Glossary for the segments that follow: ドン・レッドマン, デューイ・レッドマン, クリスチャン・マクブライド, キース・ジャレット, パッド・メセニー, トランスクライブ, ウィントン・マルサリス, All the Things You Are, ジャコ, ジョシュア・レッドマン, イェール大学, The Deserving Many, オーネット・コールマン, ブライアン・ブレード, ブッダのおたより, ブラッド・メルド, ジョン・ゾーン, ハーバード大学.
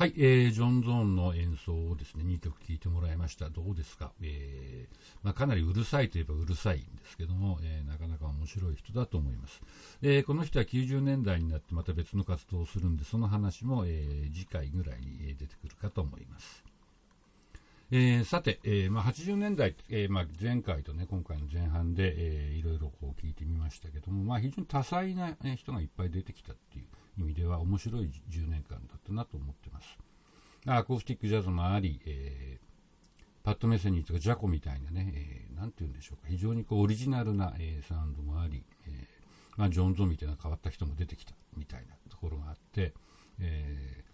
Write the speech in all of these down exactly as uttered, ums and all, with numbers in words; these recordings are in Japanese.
はい、えー、ジョン・ゾーンの演奏をですねにきょく聴いてもらいました。どうですか？えーまあ、かなりうるさいといえばうるさいんですけども、えー、なかなか面白い人だと思います。えー、この人はきゅうじゅうねんだいになってまた別の活動をするんで、その話も、えー、次回ぐらいに出てくるかと思います。えー、さて、えーまあ、はちじゅうねんだい、えーまあ、前回と、ね、今回の前半で、えー、いろいろこう聞いてみましたけども、まあ、非常に多彩な人がいっぱい出てきたっていう意味では面白いじゅうねんかんだったなと思ってます。アコースティックジャズもあり、えー、パッド・メセニーとかジャコみたいなね、えー、なんて言うんでしょうか、非常にこうオリジナルな、えー、サウンドもあり、えーまあ、ジョン・ゾーンみたいな変わった人も出てきたみたいなところがあって、え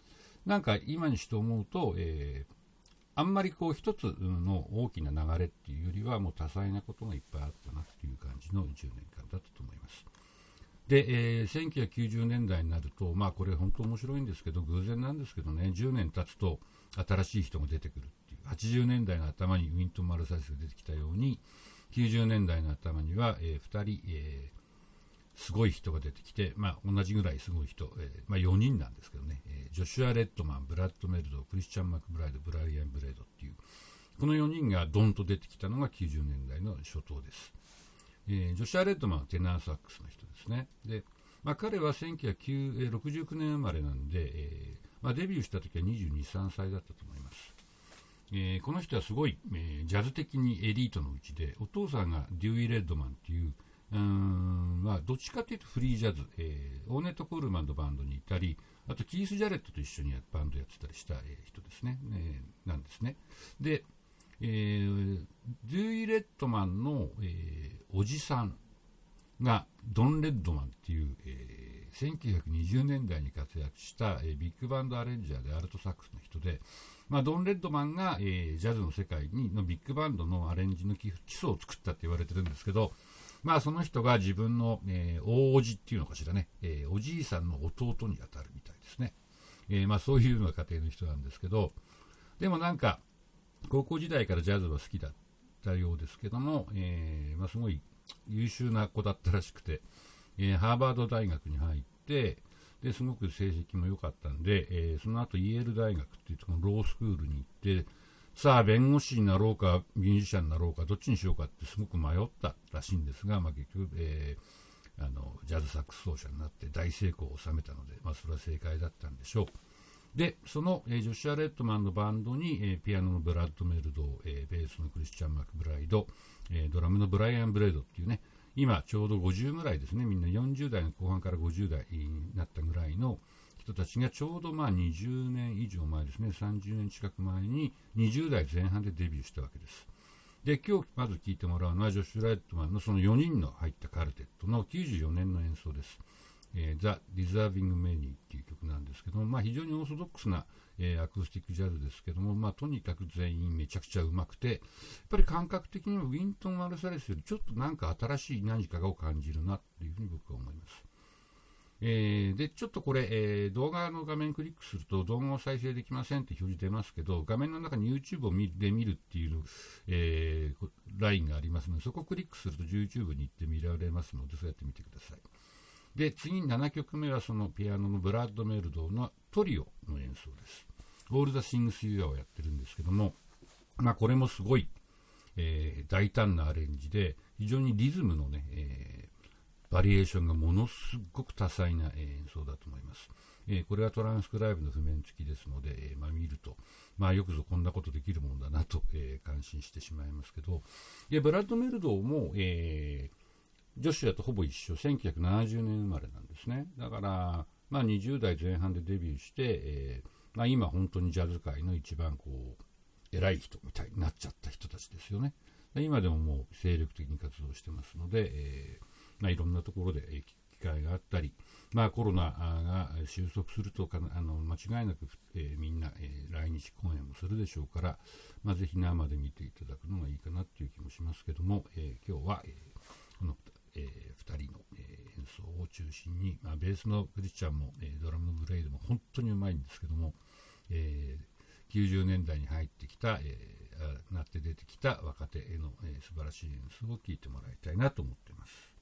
ー、なんか今にして思うと、えーあんまりこう一つの大きな流れっていうよりはもう多彩なことがいっぱいあったなっていう感じのじゅうねんかんだったと思います。で、えー、せんきゅうひゃくきゅうじゅうねんだいになると、まあこれ本当面白いんですけど、偶然なんですけどね、じゅうねん経つと新しい人が出てくるっていう。はちじゅうねんだいの頭にウィントン・マルサリスが出てきたように、きゅうじゅうねんだいの頭には、えー、ふたり、えー、すごい人が出てきて、まあ同じぐらいすごい人、えー、まあよにんなんですけどね、ジョシュア・レッドマン、ブラッド・メルド、クリスチャン・マクブライド、ブライアン・ブレードっていうこのよにんがドンと出てきたのがきゅうじゅうねんだいの初頭です。えー、ジョシュア・レッドマンはテナーサックスの人ですね。で、まあ、彼はせんきゅうひゃくろくじゅうきゅうねん生まれなんで、えーまあ、デビューした時はにじゅうに、さんさいだったと思います。えー、この人はすごい、えー、ジャズ的にエリートのうちで、お父さんがデューイ・レッドマンっていう、うーん、まあ、どっちかというとフリージャズ、えー、オーネット・コールマンのバンドにいたり、あとキース・ジャレットと一緒にバンドやってたりした人ですね、えー、なんですね。で、えー、デューイ・レッドマンの、えー、おじさんがドン・レッドマンっていう、えー、せんきゅうひゃくにじゅうねんだいに活躍した、えー、ビッグバンドアレンジャーでアルトサックスの人で、まあ、ドン・レッドマンが、えー、ジャズの世界にのビッグバンドのアレンジの基礎を作ったって言われてるんですけど、まあ、その人が自分の、えー、大おじっていうのかしらね、えー、おじいさんの弟に当たるみたいですね。えーまあ、そういうのが家庭の人なんですけど、でもなんか高校時代からジャズは好きだったようですけども、えーまあ、すごい優秀な子だったらしくて、えー、ハーバード大学に入って、ですごく成績も良かったんで、えー、その後イェール大学っていうところのロースクールに行って、さあ弁護士になろうかミュージシャンになろうかどっちにしようかってすごく迷ったらしいんですが、まあ、結局、えー、あのジャズサックス奏者になって大成功を収めたので、まあ、それは正解だったんでしょう。で、その、えー、ジョシュア・レッドマンのバンドに、えー、ピアノのブラッド・メルド、えー、ベースのクリスチャン・マクブライド、えー、ドラムのブライアン・ブレードっていうね、今ちょうどごじゅうぐらいですね、みんなよんじゅうだいの後半からごじゅうだいになったぐらいの人たちがちょうどまあにじゅうねんいじょうまえですね、さんじゅうねんちかくまえににじゅうだいぜんはんでデビューしたわけです。で、今日まず聴いてもらうのはジョシュ・レッドマンのそのよにんの入ったカルテットのきゅうじゅうよねんの演奏です。えー、The Deserving Many っていう曲なんですけども、まあ、非常にオーソドックスな、えー、アクースティックジャズですけども、まあ、とにかく全員めちゃくちゃうまくて、やっぱり感覚的にもウィントン・マルサレスよりちょっとなんか新しい何かを感じるなっていうふうに僕は思います。えー、でちょっとこれ、えー、動画の画面クリックすると動画を再生できませんって表示出ますけど、画面の中に YouTube を見で見るっていう、えー、ラインがありますので、そこをクリックすると YouTube に行って見られますので、そうやってみてください。で、次にななきょくめはそのピアノのブラッド・メルドのトリオの演奏です。 All the Things You Are をやってるんですけども、まあ、これもすごい、えー、大胆なアレンジで非常にリズムのね、えーバリエーションがものすごく多彩な演奏だと思います。えー、これはトランスクライブの譜面付きですので、えーまあ、見ると、まあ、よくぞこんなことできるもんだなと、えー、感心してしまいますけど、でブラッド・メルドも、えー、ジョシュアとほぼ一緒、せんきゅうひゃくななじゅうねん生まれなんですね。だから、まあ、にじゅうだいぜんはんでデビューして、えーまあ、今本当にジャズ界の一番こう偉い人みたいになっちゃった人たちですよね。で今でももう精力的に活動してますので、えーまあ、いろんなところで機会があったり、まあ、コロナが収束するとかあの間違いなく、えー、みんな、えー、来日公演もするでしょうから、まあ、ぜひ生で見ていただくのがいいかなという気もしますけども、えー、今日は、えー、この、えー、ふたりの、えー、演奏を中心に、まあ、ベースのクリスチャンも、えー、ドラムのブレイドも本当にうまいんですけども、えー、きゅうじゅうねんだいに入ってきた、えー、なって出てきた若手への、えー、素晴らしい演奏を聴いてもらいたいなと思っています。